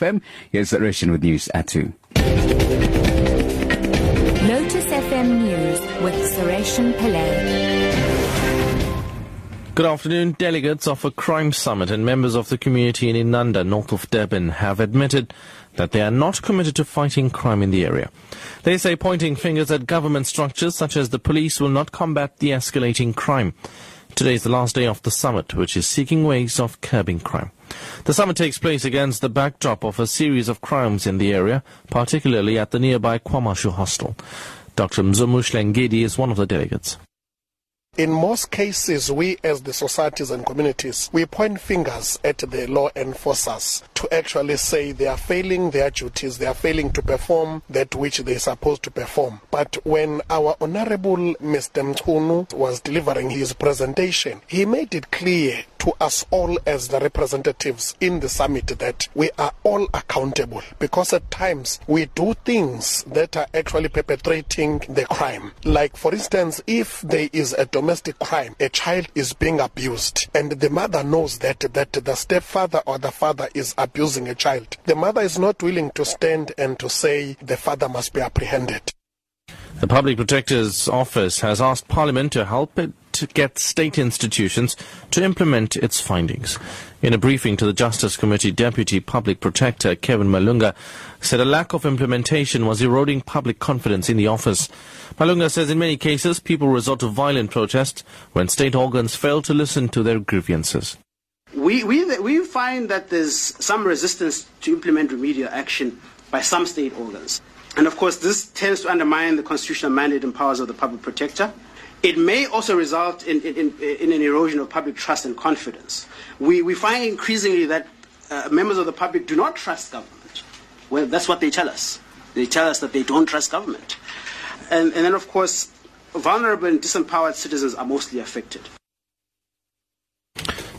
FM. Here's Sureshion with news at 2. Lotus FM News with Sureshion Pillai. Good afternoon. Delegates of a crime summit and members of the community in Inanda, north of Durban, have admitted that they are not committed to fighting crime in the area. They say pointing fingers at government structures such as the police will not combat the escalating crime. Today is the last day of the summit, which is seeking ways of curbing crime. The summit takes place against the backdrop of a series of crimes in the area, particularly at the nearby Kwamashu hostel. Dr Mzomo Shlengedi is one of the delegates. In most cases, we as the societies and communities, we point fingers at the law enforcers to actually say they are failing their duties, they are failing to perform that which they are supposed to perform. But when our Honorable Mr. Mchunu was delivering his presentation, he made it clear to us all as the representatives in the summit that we are all accountable, because at times we do things that are actually perpetrating the crime. Like, for instance, if there is a domestic crime, a child is being abused and the mother knows that the stepfather or the father is abusing a child, the mother is not willing to stand and to say the father must be apprehended. The Public Protector's Office has asked Parliament to help it to get state institutions to implement its findings. In a briefing to the Justice Committee, Deputy Public Protector Kevin Malunga said a lack of implementation was eroding public confidence in the office. Malunga says in many cases people resort to violent protests when state organs fail to listen to their grievances. We find that there's some resistance to implement remedial action by some state organs. And of course this tends to undermine the constitutional mandate and powers of the Public Protector. It may also result in an erosion of public trust and confidence. We find increasingly that members of the public do not trust government. Well, that's what they tell us. They tell us that they don't trust government. And then, of course, vulnerable and disempowered citizens are mostly affected.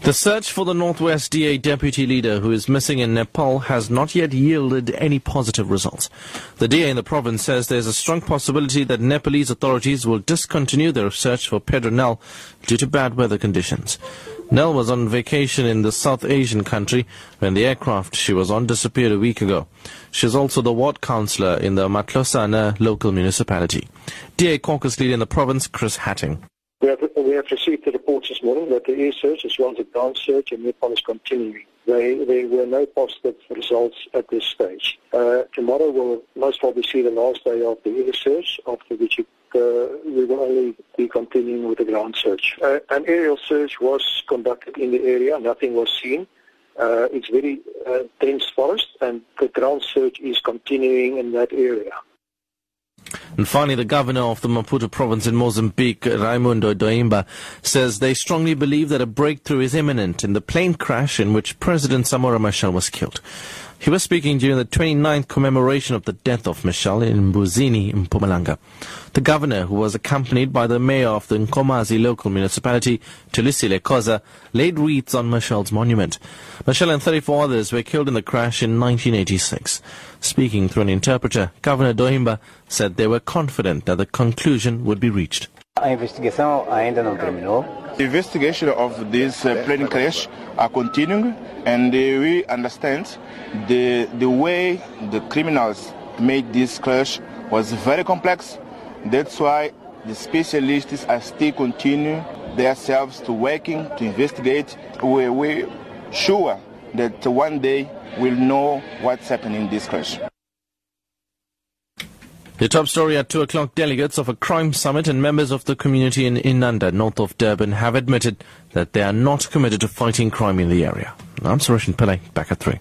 The search for the Northwest DA deputy leader who is missing in Nepal has not yet yielded any positive results. The DA in the province says there is a strong possibility that Nepalese authorities will discontinue their search for Pedro Nell due to bad weather conditions. Nell was on vacation in the South Asian country when the aircraft she was on disappeared a week ago. She is also the ward councillor in the Matlosana local municipality. DA caucus leader in the province, Chris Hatting. We have received the reports this morning that the air search as well as the ground search in Nepal is continuing. There were no positive results at this stage. Tomorrow we'll most probably see the last day of the air search, after which we will only be continuing with the ground search. An aerial search was conducted in the area. Nothing was seen. It's very dense forest, and the ground search is continuing in that area. And finally, the governor of the Maputo province in Mozambique, Raimundo Doimba, says they strongly believe that a breakthrough is imminent in the plane crash in which President Samora Machel was killed. He was speaking during the 29th commemoration of the death of Machel in Mbuzini, Mpumalanga. The governor, who was accompanied by the mayor of the Nkomazi local municipality, Tulisi Le Khoza, laid wreaths on Machel's monument. Machel and 34 others were killed in the crash in 1986. Speaking through an interpreter, Governor Doimba said they were confident that the conclusion would be reached. The investigation of this plane crash are continuing, and we understand the way the criminals made this crash was very complex. That's why the specialists are still continuing themselves to working to investigate. We're sure that one day we'll know what's happening in this crash. The top story at 2 o'clock, delegates of a crime summit and members of the community in Inanda, north of Durban, have admitted that they are not committed to fighting crime in the area. I'm Sureshion Pillai, back at 3.